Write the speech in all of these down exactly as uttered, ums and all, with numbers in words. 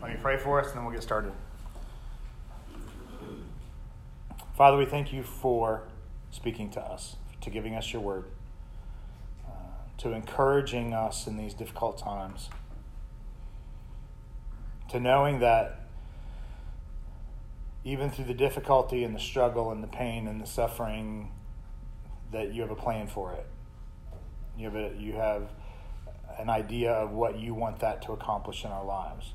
Let me pray for us, and then we'll get started. Father, we thank you for speaking to us, to giving us your word, uh, to encouraging us in these difficult times, to knowing that even through the difficulty and the struggle and the pain and the suffering, that you have a plan for it. You have a, you have an idea of what you want that to accomplish in our lives.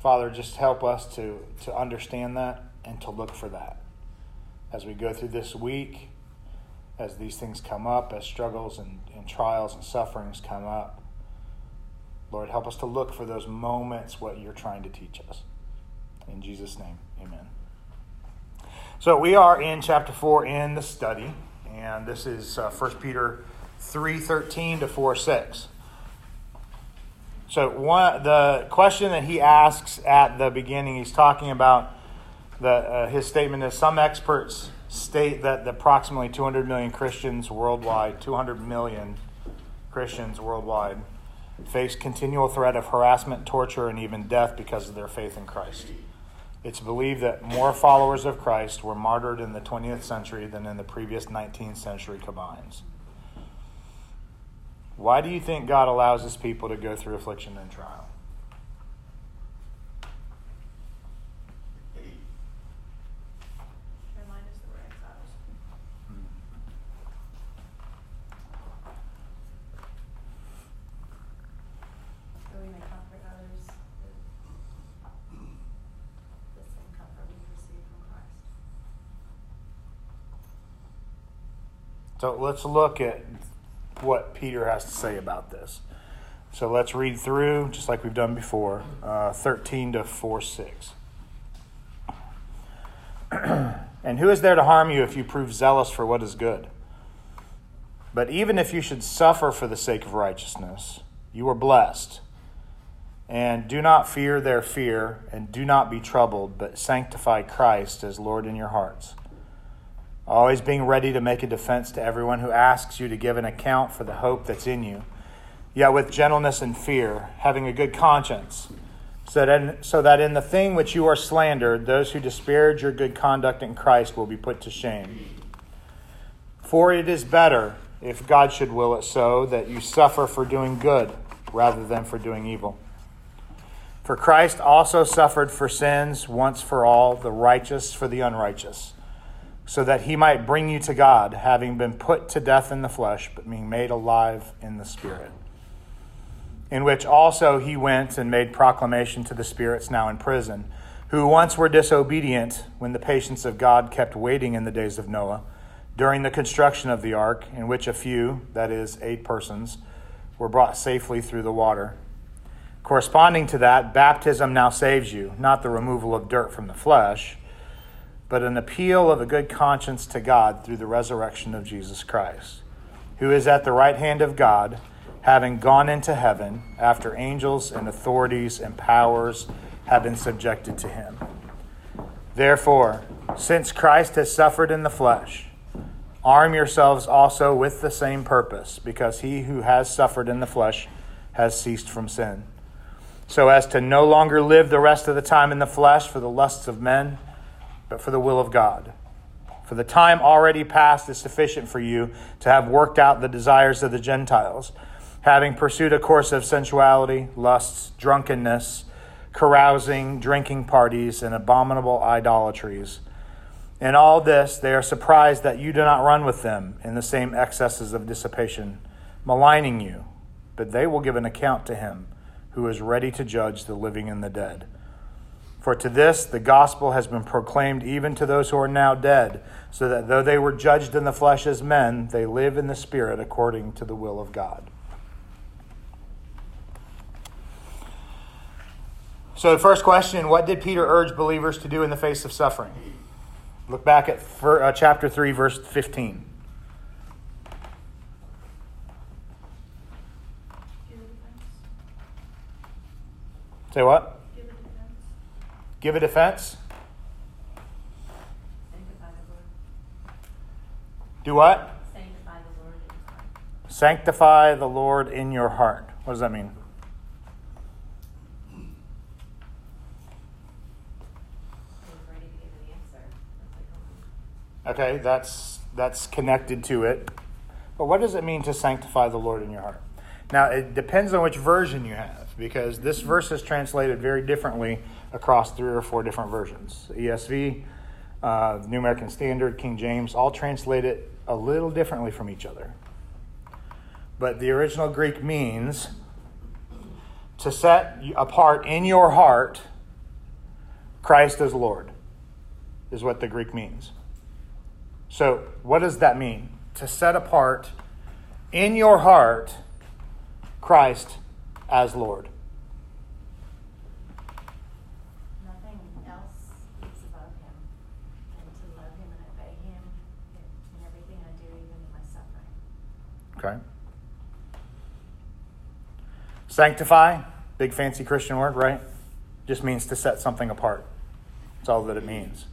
Father, just help us to, to understand that and to look for that. As we go through this week, as these things come up, as struggles and, and trials and sufferings come up, Lord, help us to look for those moments, what you're trying to teach us. In Jesus' name, amen. So we are in chapter four in the study, and this is uh, First Peter three thirteen to four six. So one, the question that he asks at the beginning, he's talking about the uh, his statement is, some experts state that the approximately two hundred million Christians worldwide, two hundred million Christians worldwide, face continual threat of harassment, torture, and even death because of their faith in Christ. It's believed that more followers of Christ were martyred in the twentieth century than in the previous nineteenth century combined. Why do you think God allows his people to go through affliction and trial? Remind us that we're exiles. So we may comfort others with the same comfort we receive from Christ. So let's look at what Peter has to say about this. So let's read through, just like we've done before, uh, thirteen to four six. And who is there to harm you if you prove zealous for what is good? But even if you should suffer for the sake of righteousness, you are blessed. And do not fear their fear, and do not be troubled, but sanctify Christ as Lord in your hearts, always being ready to make a defense to everyone who asks you to give an account for the hope that's in you, yet with gentleness and fear, having a good conscience, so that in, so that in the thing which you are slandered, those who disparage your good conduct in Christ will be put to shame. For it is better, if God should will it so, that you suffer for doing good rather than for doing evil. For Christ also suffered for sins once for all, the righteous for the unrighteous, so that he might bring you to God, having been put to death in the flesh, but being made alive in the Spirit, in which also he went and made proclamation to the spirits now in prison, who once were disobedient when the patience of God kept waiting in the days of Noah, during the construction of the ark, in which a few, that is, eight persons, were brought safely through the water. Corresponding to that, baptism now saves you, not the removal of dirt from the flesh, but an appeal of a good conscience to God through the resurrection of Jesus Christ, who is at the right hand of God, having gone into heaven, after angels and authorities and powers have been subjected to him. Therefore, since Christ has suffered in the flesh, arm yourselves also with the same purpose, because he who has suffered in the flesh has ceased from sin, so as to no longer live the rest of the time in the flesh for the lusts of men, but for the will of God. For the time already past is sufficient for you to have worked out the desires of the Gentiles, having pursued a course of sensuality, lusts, drunkenness, carousing, drinking parties, and abominable idolatries. In all this, they are surprised that you do not run with them in the same excesses of dissipation, maligning you, but they will give an account to him who is ready to judge the living and the dead. For to this the gospel has been proclaimed even to those who are now dead, so that though they were judged in the flesh as men, they live in the Spirit according to the will of God. So the first question, what did Peter urge believers to do in the face of suffering? Look back at chapter three, verse fifteen. Say what? Give a defense. Sanctify the Lord. Do what? Sanctify the Lord in your heart. Sanctify the Lord in your heart. What does that mean? Okay, that's that's connected to it. But what does it mean to sanctify the Lord in your heart? Now, it depends on which version you have, because this verse is translated very differently across three or four different versions. E S V, uh, New American Standard, King James, all translate it a little differently from each other. But the original Greek means to set apart in your heart Christ as Lord, is what the Greek means. So what does that mean? To set apart in your heart Christ as Lord. Nothing else is above him. And to love him and obey him in everything I do, even in my suffering. Okay. Sanctify, big fancy Christian word, right? Just means to set something apart. That's all that it means.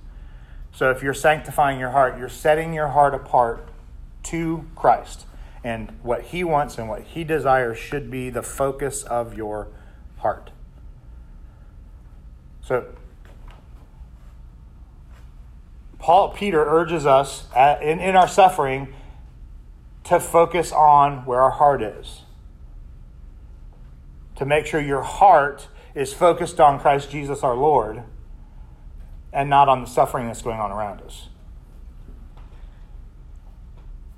So if you're sanctifying your heart, you're setting your heart apart to Christ. And what he wants and what he desires should be the focus of your heart. So Paul Peter urges us at, in, in our suffering to focus on where our heart is. To make sure your heart is focused on Christ Jesus our Lord and not on the suffering that's going on around us.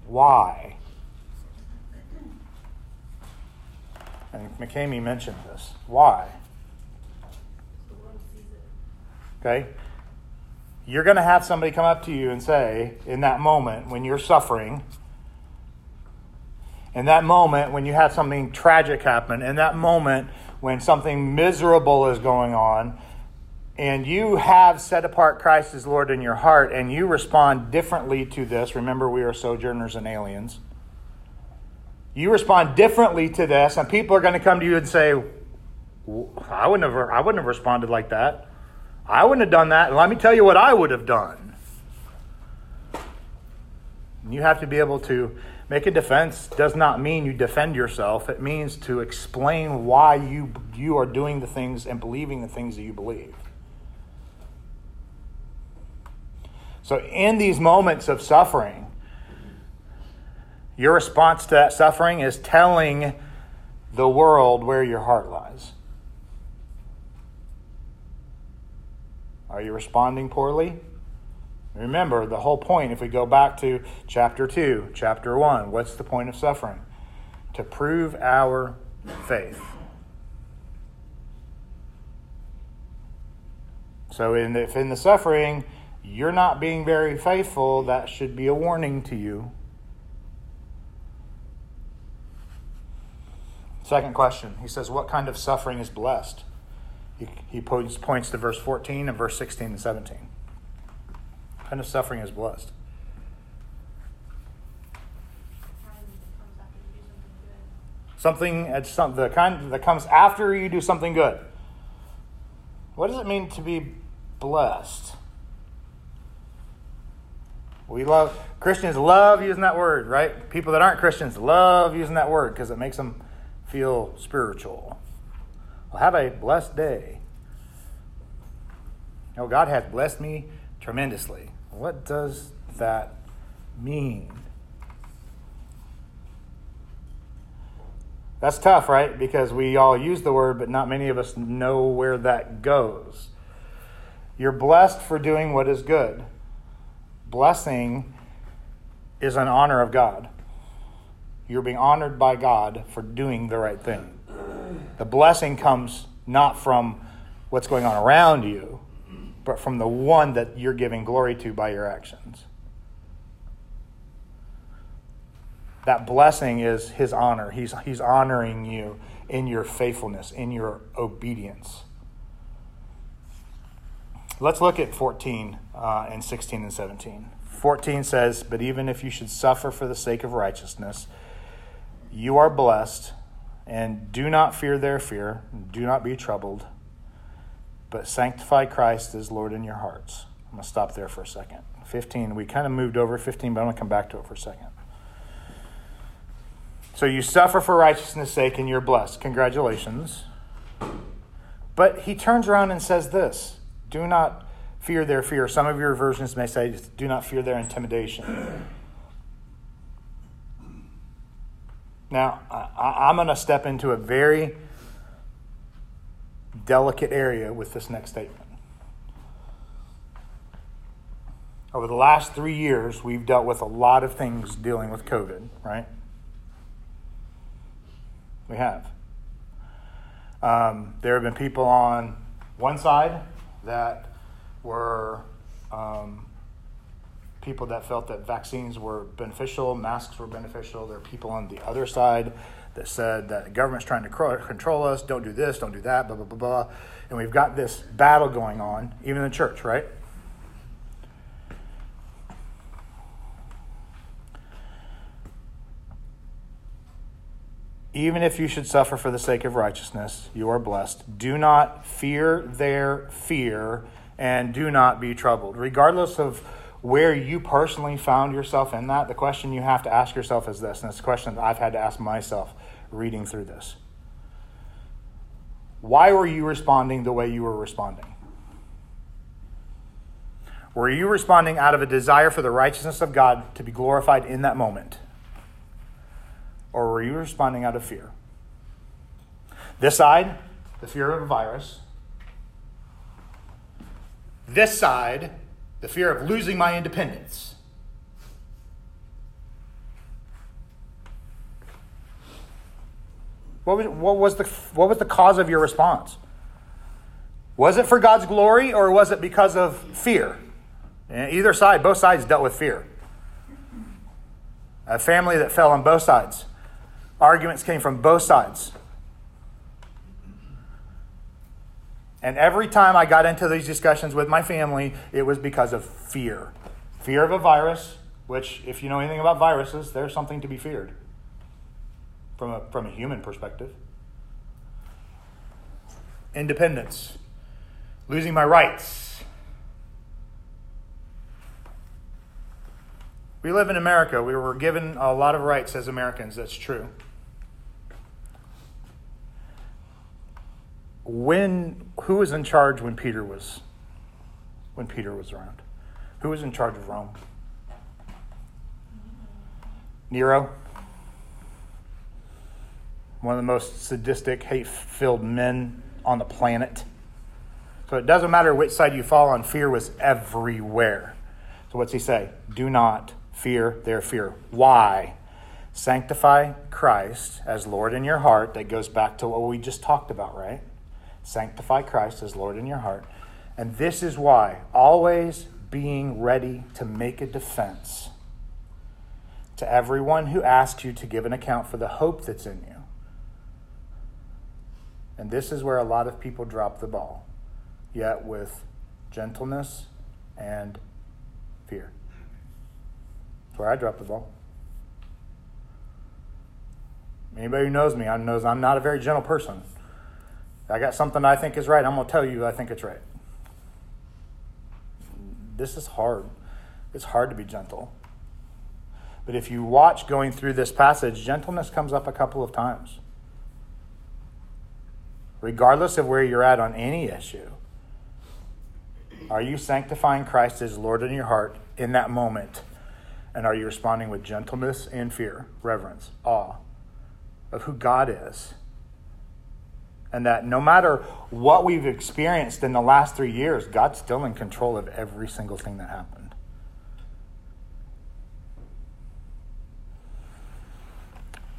Why? And McCamey mentioned this. Why? Okay. You're going to have somebody come up to you and say, in that moment when you're suffering, in that moment when you have something tragic happen, in that moment when something miserable is going on, and you have set apart Christ as Lord in your heart, and you respond differently to this. Remember, we are sojourners and aliens. You respond differently to this, and people are going to come to you and say, I wouldn't have, I wouldn't have responded like that. I wouldn't have done that. And let me tell you what I would have done. And you have to be able to make a defense. Does not mean you defend yourself. It means to explain why you you are doing the things and believing the things that you believe. So in these moments of suffering, your response to that suffering is telling the world where your heart lies. Are you responding poorly? Remember, the whole point, if we go back to chapter two, chapter one, what's the point of suffering? To prove our faith. So in the, if in the suffering you're not being very faithful, that should be a warning to you. Second question. He says, what kind of suffering is blessed? He, he points, points to verse fourteen and verse sixteen and seventeen. What kind of suffering is blessed? Something, it's some, the kind that comes after you do something good. What does it mean to be blessed? We love, Christians love using that word, right? People that aren't Christians love using that word because it makes them feel spiritual. Well, have a blessed day. Oh, God hath blessed me tremendously. What does that mean? That's tough, right? Because we all use the word, but not many of us know where that goes. You're blessed for doing what is good. Blessing is an honor of God. You're being honored by God for doing the right thing. The blessing comes not from what's going on around you, but from the one that you're giving glory to by your actions. That blessing is his honor. He's, he's honoring you in your faithfulness, in your obedience. Let's look at fourteen uh, and sixteen and seventeen. fourteen says, but even if you should suffer for the sake of righteousness, you are blessed, and do not fear their fear, do not be troubled, but sanctify Christ as Lord in your hearts. I'm going to stop there for a second. fifteen, we kind of moved over fifteen, but I'm going to come back to it for a second. So you suffer for righteousness' sake, and you're blessed. Congratulations. But he turns around and says this, do not fear their fear. Some of your versions may say, do not fear their intimidation. Now, I, I'm going to step into a very delicate area with this next statement. Over the last three years, we've dealt with a lot of things dealing with COVID, right? We have. Um, there have been people on one side that were um, people that felt that vaccines were beneficial, masks were beneficial. There are people on the other side that said that the government's trying to control us, don't do this, don't do that, blah, blah, blah, blah. And we've got this battle going on, even in the church, right? Even if you should suffer for the sake of righteousness, you are blessed. Do not fear their fear, and do not be troubled. Regardless of where you personally found yourself in that, the question you have to ask yourself is this, and it's a question that I've had to ask myself reading through this. Why were you responding the way you were responding? Were you responding out of a desire for the righteousness of God to be glorified in that moment? Or were you responding out of fear? This side, the fear of a virus. This side, the fear of losing my independence. What was, what was the, what was the cause of your response? Was it for God's glory, or was it because of fear? And either side, both sides dealt with fear. A family that fell on both sides. Arguments came from both sides. And every time I got into these discussions with my family, it was because of fear. Fear of a virus, which, if you know anything about viruses, there's something to be feared from a, from a human perspective. Independence. Losing my rights. We live in America. We were given a lot of rights as Americans. That's true. When who was in charge when Peter was when Peter was around? Who was in charge of Rome? Nero. One of the most sadistic, hate-filled men on the planet. So it doesn't matter which side you fall on, fear was everywhere. So what's he say? Do not fear their fear. Why? Sanctify Christ as Lord in your heart. That goes back to what we just talked about, right? Sanctify Christ as Lord in your heart. And this is why, always being ready to make a defense to everyone who asks you to give an account for the hope that's in you. And this is where a lot of people drop the ball, yet with gentleness and fear. That's where I drop the ball. Anybody who knows me knows I'm not a very gentle person. I got something I think is right. I'm going to tell you I think it's right. This is hard. It's hard to be gentle. But if you watch going through this passage, gentleness comes up a couple of times. Regardless of where you're at on any issue, are you sanctifying Christ as Lord in your heart in that moment? And are you responding with gentleness and fear, reverence, awe of who God is? And that no matter what we've experienced in the last three years, God's still in control of every single thing that happened.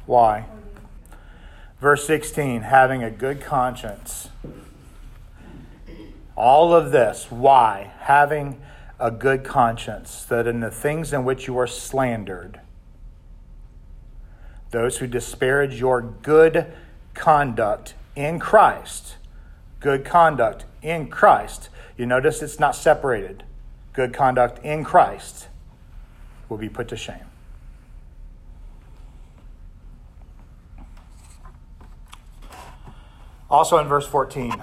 Why? Verse sixteen, having a good conscience. All of this, why? Having a good conscience, that in the things in which you are slandered, those who disparage your good conduct in Christ, good conduct in Christ. You notice it's not separated. Good conduct in Christ will be put to shame. Also in verse fourteen,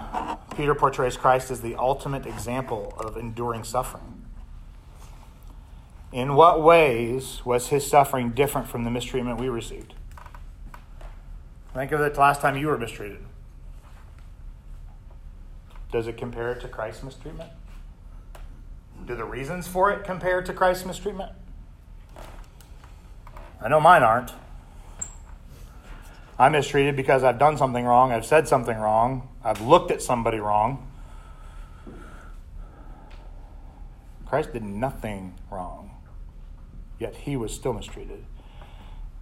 Peter portrays Christ as the ultimate example of enduring suffering. In what ways was his suffering different from the mistreatment we received? Think of the last time you were mistreated. Does it compare it to Christ's mistreatment? Do the reasons for it compare to Christ's mistreatment? I know mine aren't. I'm mistreated because I've done something wrong. I've said something wrong. I've looked at somebody wrong. Christ did nothing wrong, yet he was still mistreated.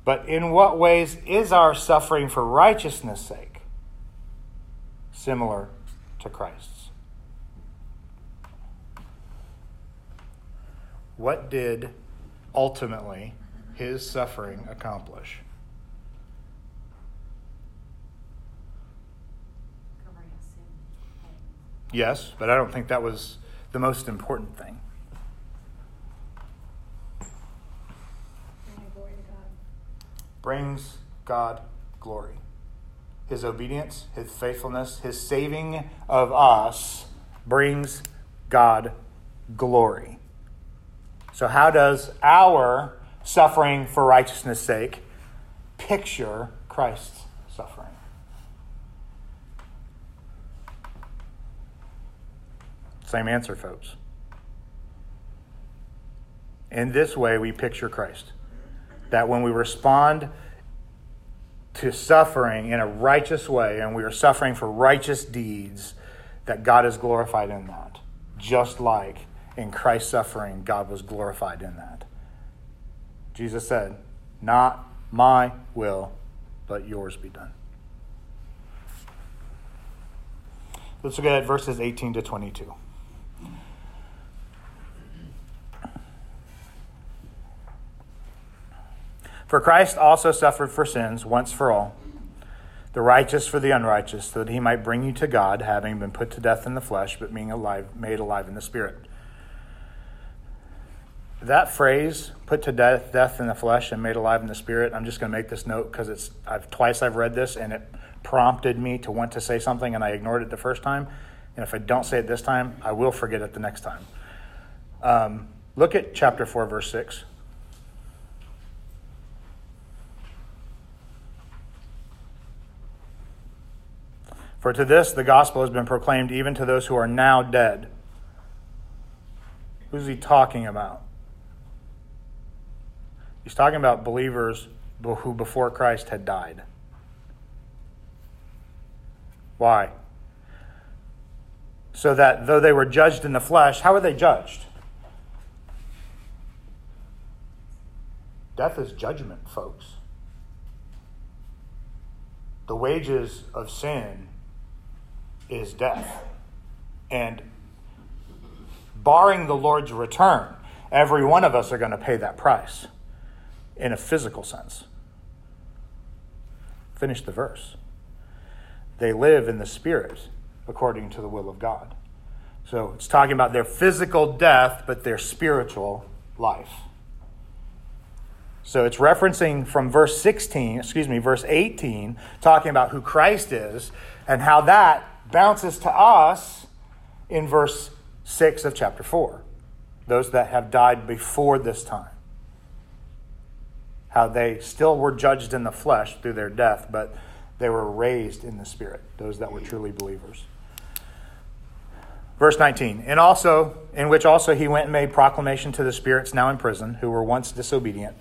But in what ways is our suffering for righteousness' sake similar to Christ's? What did ultimately his suffering accomplish? Covering his sin. Yes, but I don't think that was the most important thing. Brings God glory. His obedience, his faithfulness, his saving of us brings God glory. So how does our suffering for righteousness' sake picture Christ's suffering? Same answer, folks. In this way, we picture Christ. That when we respond to suffering in a righteous way, and we are suffering for righteous deeds, that God is glorified in that. Just like in Christ's suffering, God was glorified in that. Jesus said, "Not my will, but yours be done." Let's look at verses eighteen to twenty-two. For Christ also suffered for sins once for all, the righteous for the unrighteous, so that he might bring you to God, having been put to death in the flesh, but being alive, made alive in the Spirit. That phrase, put to death, death in the flesh and made alive in the Spirit, I'm just going to make this note because it's I've twice I've read this and it prompted me to want to say something, and I ignored it the first time. And if I don't say it this time, I will forget it the next time. Um, look at chapter four, verse six. For to this the gospel has been proclaimed even to those who are now dead. Who's he talking about? He's talking about believers who before Christ had died. Why? So that though they were judged in the flesh, how were they judged? Death is judgment, folks. The wages of sin is death. And barring the Lord's return, every one of us are going to pay that price in a physical sense. Finish the verse. They live in the Spirit according to the will of God. So it's talking about their physical death, but their spiritual life. So it's referencing from verse sixteen, excuse me, verse eighteen, talking about who Christ is and how that bounces to us in verse six of chapter four. Those that have died before this time. How they still were judged in the flesh through their death, but they were raised in the Spirit. Those that were truly believers. Verse nineteen, and also, in which also he went and made proclamation to the spirits now in prison, who were once disobedient,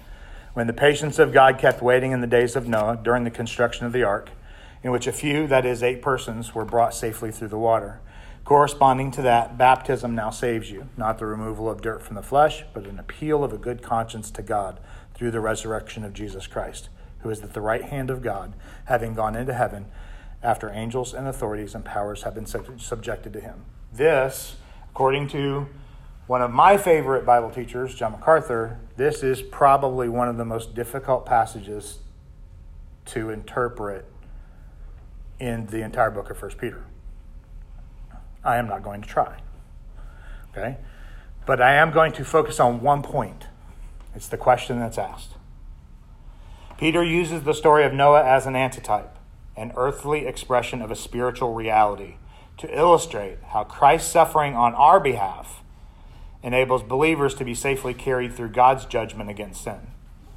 when the patience of God kept waiting in the days of Noah during the construction of the ark, in which a few, that is, eight persons, were brought safely through the water. Corresponding to that, baptism now saves you, not the removal of dirt from the flesh, but an appeal of a good conscience to God through the resurrection of Jesus Christ, who is at the right hand of God, having gone into heaven, after angels and authorities and powers have been subjected to him. This, according to one of my favorite Bible teachers, John MacArthur, this is probably one of the most difficult passages to interpret in the entire book of First Peter. I am not going to try, okay? But I am going to focus on one point. It's the question that's asked. Peter uses the story of Noah as an antitype, an earthly expression of a spiritual reality, to illustrate how Christ's suffering on our behalf enables believers to be safely carried through God's judgment against sin.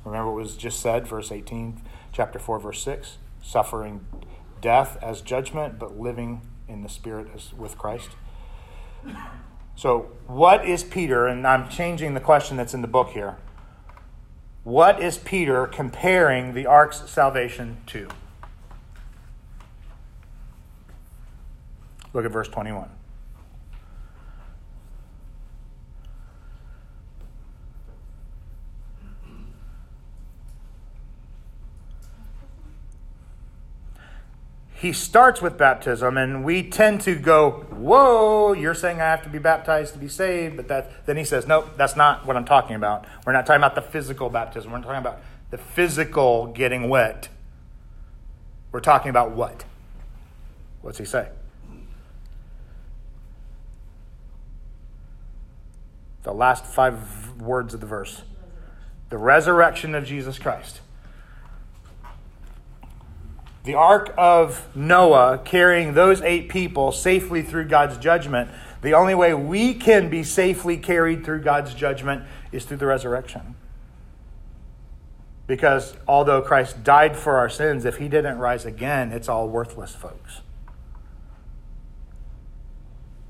Remember what was just said, verse eighteen, chapter four, verse six, suffering death as judgment, but living in the Spirit as with Christ. So what is Peter, and I'm changing the question that's in the book here, what is Peter comparing the ark's salvation to? Look at verse twenty-one. He starts with baptism, and we tend to go, whoa, you're saying I have to be baptized to be saved. But that, then he says, nope, that's not what I'm talking about. We're not talking about the physical baptism. We're not talking about the physical getting wet. We're talking about what? What's he say? The last five words of the verse. The resurrection of Jesus Christ. The ark of Noah carrying those eight people safely through God's judgment. The only way we can be safely carried through God's judgment is through the resurrection. Because although Christ died for our sins, if he didn't rise again, it's all worthless, folks.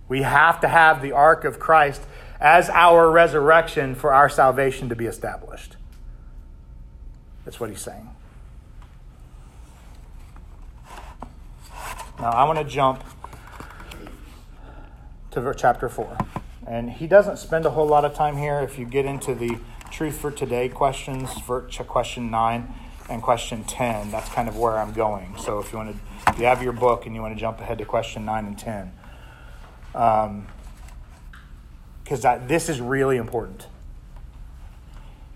We have to have the ark of Christ as our resurrection for our salvation to be established. That's what he's saying. Now, I want to jump to chapter four. And he doesn't spend a whole lot of time here. If you get into the truth for today questions, for question nine and question ten, that's kind of where I'm going. So if you want to, if you have your book and you want to jump ahead to question nine and ten. Um, because this is really important.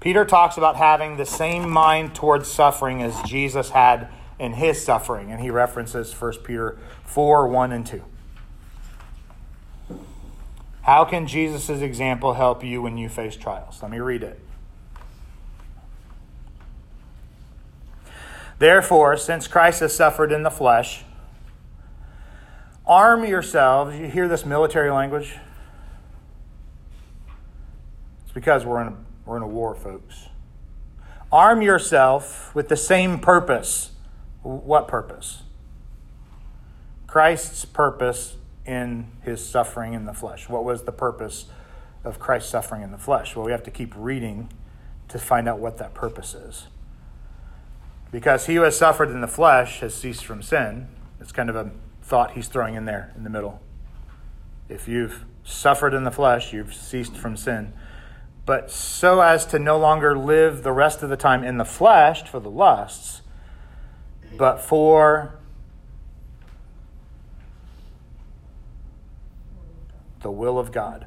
Peter talks about having the same mind towards suffering as Jesus had in his suffering. And he references First Peter four, one and two. How can Jesus' example help you when you face trials? Let me read it. Therefore, since Christ has suffered in the flesh, arm yourselves. You hear this military language? It's because we're in a, we're in a war, folks. Arm yourself with the same purpose. What purpose? Christ's purpose in his suffering in the flesh. What was the purpose of Christ's suffering in the flesh? Well, we have to keep reading to find out what that purpose is. Because he who has suffered in the flesh has ceased from sin. It's kind of a thought he's throwing in there in the middle. If you've suffered in the flesh, you've ceased from sin. But so as to no longer live the rest of the time in the flesh for the lusts, but for the will of God.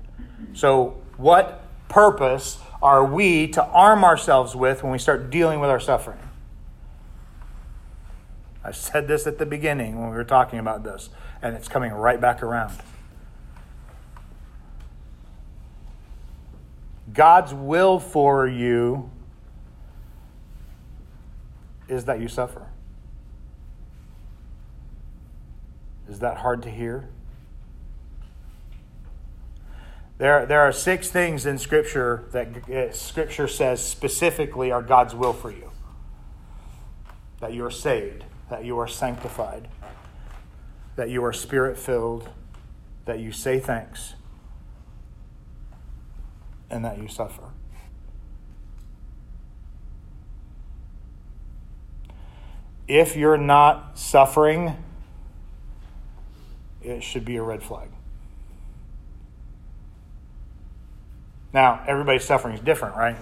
So what purpose are we to arm ourselves with when we start dealing with our suffering? I said this at the beginning when we were talking about this, and it's coming right back around. God's will for you is that you suffer. Is that hard to hear? There, there are six things in Scripture that Scripture says specifically are God's will for you. That you are saved, that you are sanctified, that you are spirit-filled, that you say thanks, and that you suffer. If you're not suffering, it should be a red flag. Now, everybody's suffering is different, right?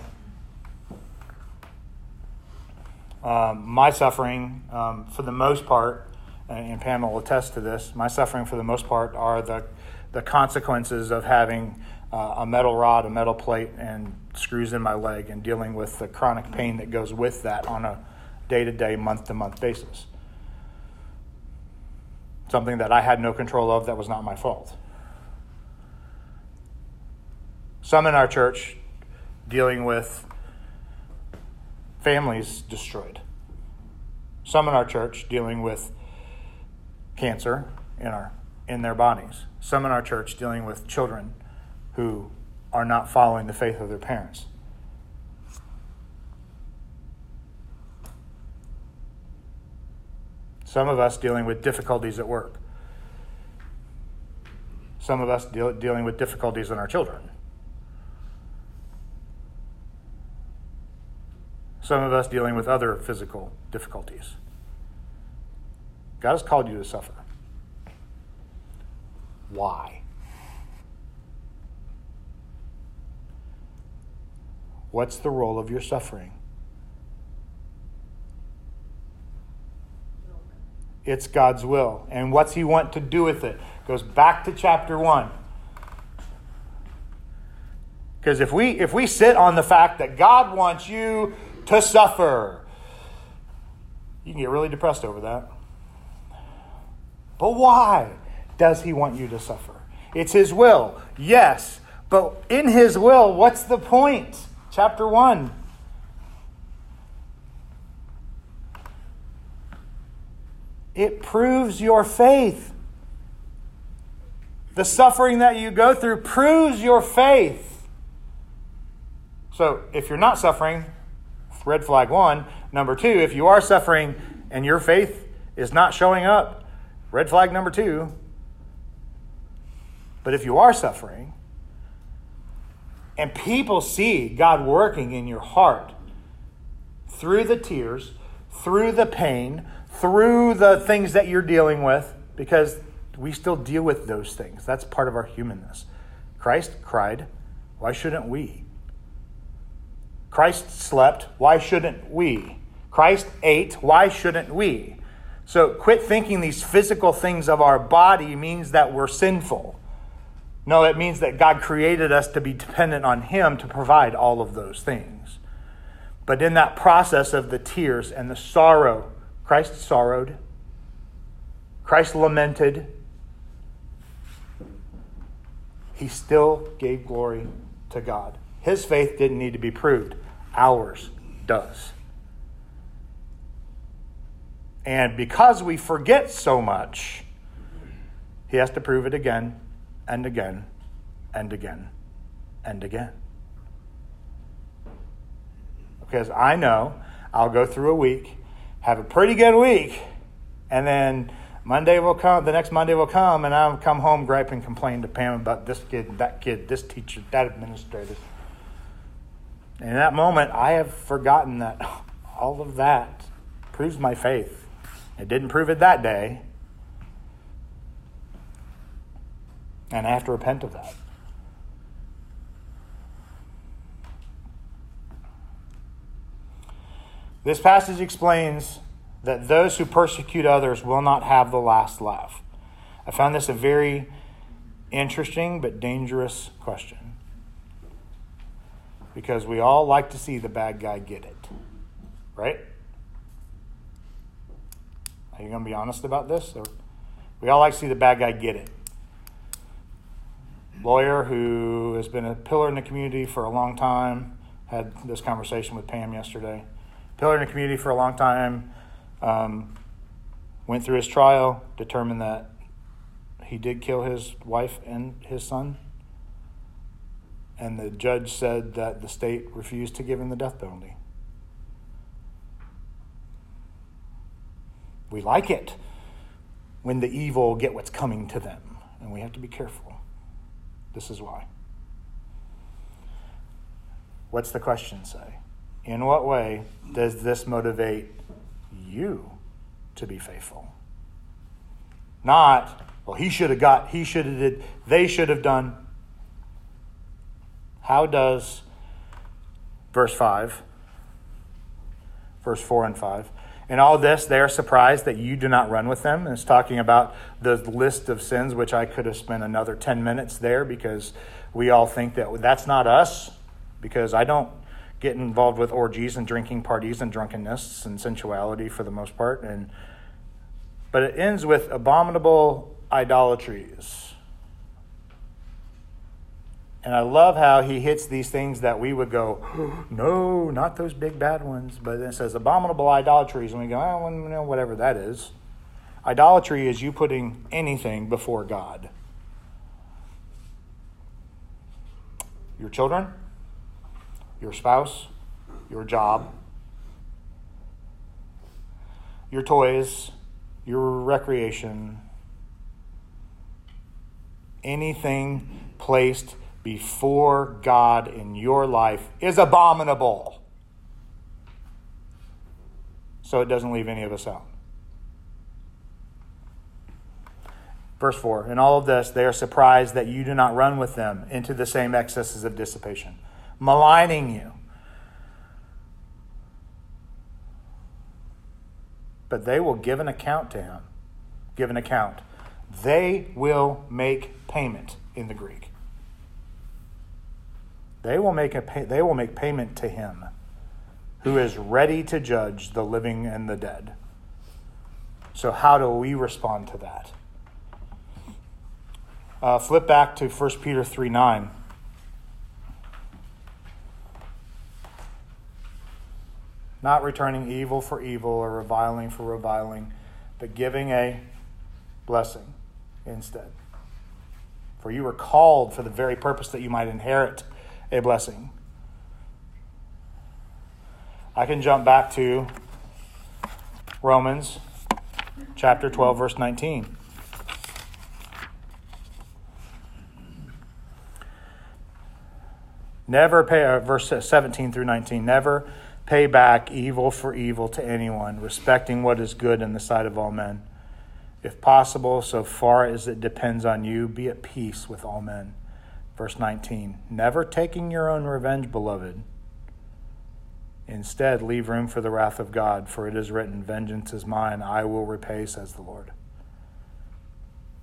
Um, my suffering, um, for the most part, and Pam will attest to this, my suffering for the most part are the, the consequences of having uh, a metal rod, a metal plate, and screws in my leg and dealing with the chronic pain that goes with that on a day-to-day, month-to-month basis. Something that I had no control of that was not my fault. Some in our church dealing with families destroyed. Some in our church dealing with cancer in our in their bodies. Some in our church dealing with children who are not following the faith of their parents. Some of us dealing with difficulties at work. some of us deal, dealing with difficulties in our children. Some of us dealing with other physical difficulties. God has called you to suffer. Why? What's the role of your suffering? It's God's will. And what's he want to do with it? Goes back to chapter one. Because if we if we sit on the fact that God wants you to suffer, you can get really depressed over that. But why does he want you to suffer? It's his will, yes. But in his will, what's the point? Chapter one. It proves your faith. The suffering that you go through proves your faith. So if you're not suffering, red flag one. Number two, if you are suffering and your faith is not showing up, red flag number two. But if you are suffering and people see God working in your heart through the tears, through the pain, through the things that you're dealing with, because we still deal with those things. That's part of our humanness. Christ cried. Why shouldn't we? Christ slept. Why shouldn't we? Christ ate. Why shouldn't we? So quit thinking these physical things of our body means that we're sinful. No, it means that God created us to be dependent on him to provide all of those things. But in that process of the tears and the sorrow, Christ sorrowed. Christ lamented. He still gave glory to God. His faith didn't need to be proved. Ours does. And because we forget so much, he has to prove it again and again and again and again. Because I know I'll go through a week, have a pretty good week, and then Monday will come, the next Monday will come, and I'll come home, gripe, and complain to Pam about this kid, that kid, this teacher, that administrator. And in that moment, I have forgotten that all of that proves my faith. It didn't prove it that day. And I have to repent of that. This passage explains that those who persecute others will not have the last laugh. I found this a very interesting but dangerous question, because we all like to see the bad guy get it, right? Are you going to be honest about this? Or we all like to see the bad guy get it. Lawyer who has been a pillar in the community for a long time, had this conversation with Pam yesterday. Pillar in the community for a long time, um, went through his trial, determined that he did kill his wife and his son, and the judge said that the state refused to give him the death penalty. We like it when the evil get what's coming to them, and we have to be careful. This is why. What's the question say? In what way does this motivate you to be faithful? Not, well, he should have got, he should have did, they should have done. How does verse five, verse four and five, in all this, they are surprised that you do not run with them. And it's talking about the list of sins, which I could have spent another ten minutes there, because we all think that that's not us, because I don't get involved with orgies and drinking parties and drunkenness and sensuality for the most part. And but it ends with abominable idolatries. And I love how he hits these things that we would go, oh, no, not those big bad ones. But then it says abominable idolatries. And we go, oh, well, you know, whatever that is. Idolatry is you putting anything before God. Your children, your spouse, your job, your toys, your recreation, anything placed before God in your life is abominable. So it doesn't leave any of us out. Verse four, in all of this, they are surprised that you do not run with them into the same excesses of dissipation, maligning you. But they will give an account to him. Give an account. They will make payment in the Greek. They will make a pay, they will make payment to him who is ready to judge the living and the dead. So how do we respond to that? Uh, flip back to First Peter three nine. Not returning evil for evil or reviling for reviling, but giving a blessing instead. For you were called for the very purpose that you might inherit a blessing. I can jump back to Romans chapter twelve, verse nineteen. Never pay, uh, verse seventeen through nineteen, never pay back evil for evil to anyone, respecting what is good in the sight of all men. If possible, so far as it depends on you, be at peace with all men. Verse nineteen, never taking your own revenge, beloved. Instead, leave room for the wrath of God, for it is written, vengeance is mine, I will repay, says the Lord.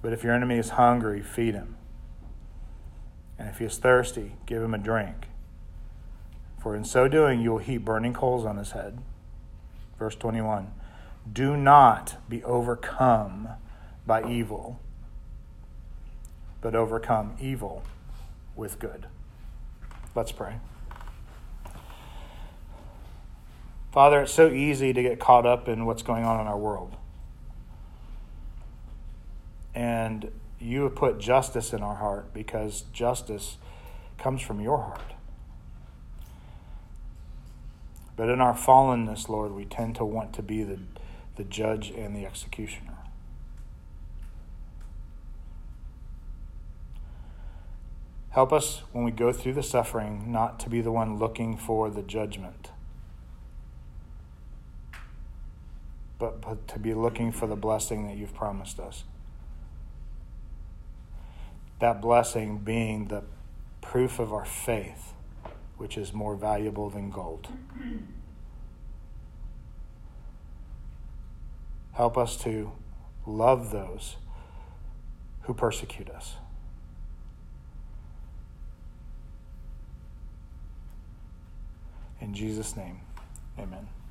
But if your enemy is hungry, feed him. And if he is thirsty, give him a drink. For in so doing, you will heap burning coals on his head. Verse twenty-one, do not be overcome by evil, but overcome evil with good. Let's pray. Father, it's so easy to get caught up in what's going on in our world. And you have put justice in our heart because justice comes from your heart. But in our fallenness, Lord, we tend to want to be the, the judge and the executioner. Help us when we go through the suffering not to be the one looking for the judgment, but, but to be looking for the blessing that you've promised us. That blessing being the proof of our faith, which is more valuable than gold. Help us to love those who persecute us. In Jesus' name, amen.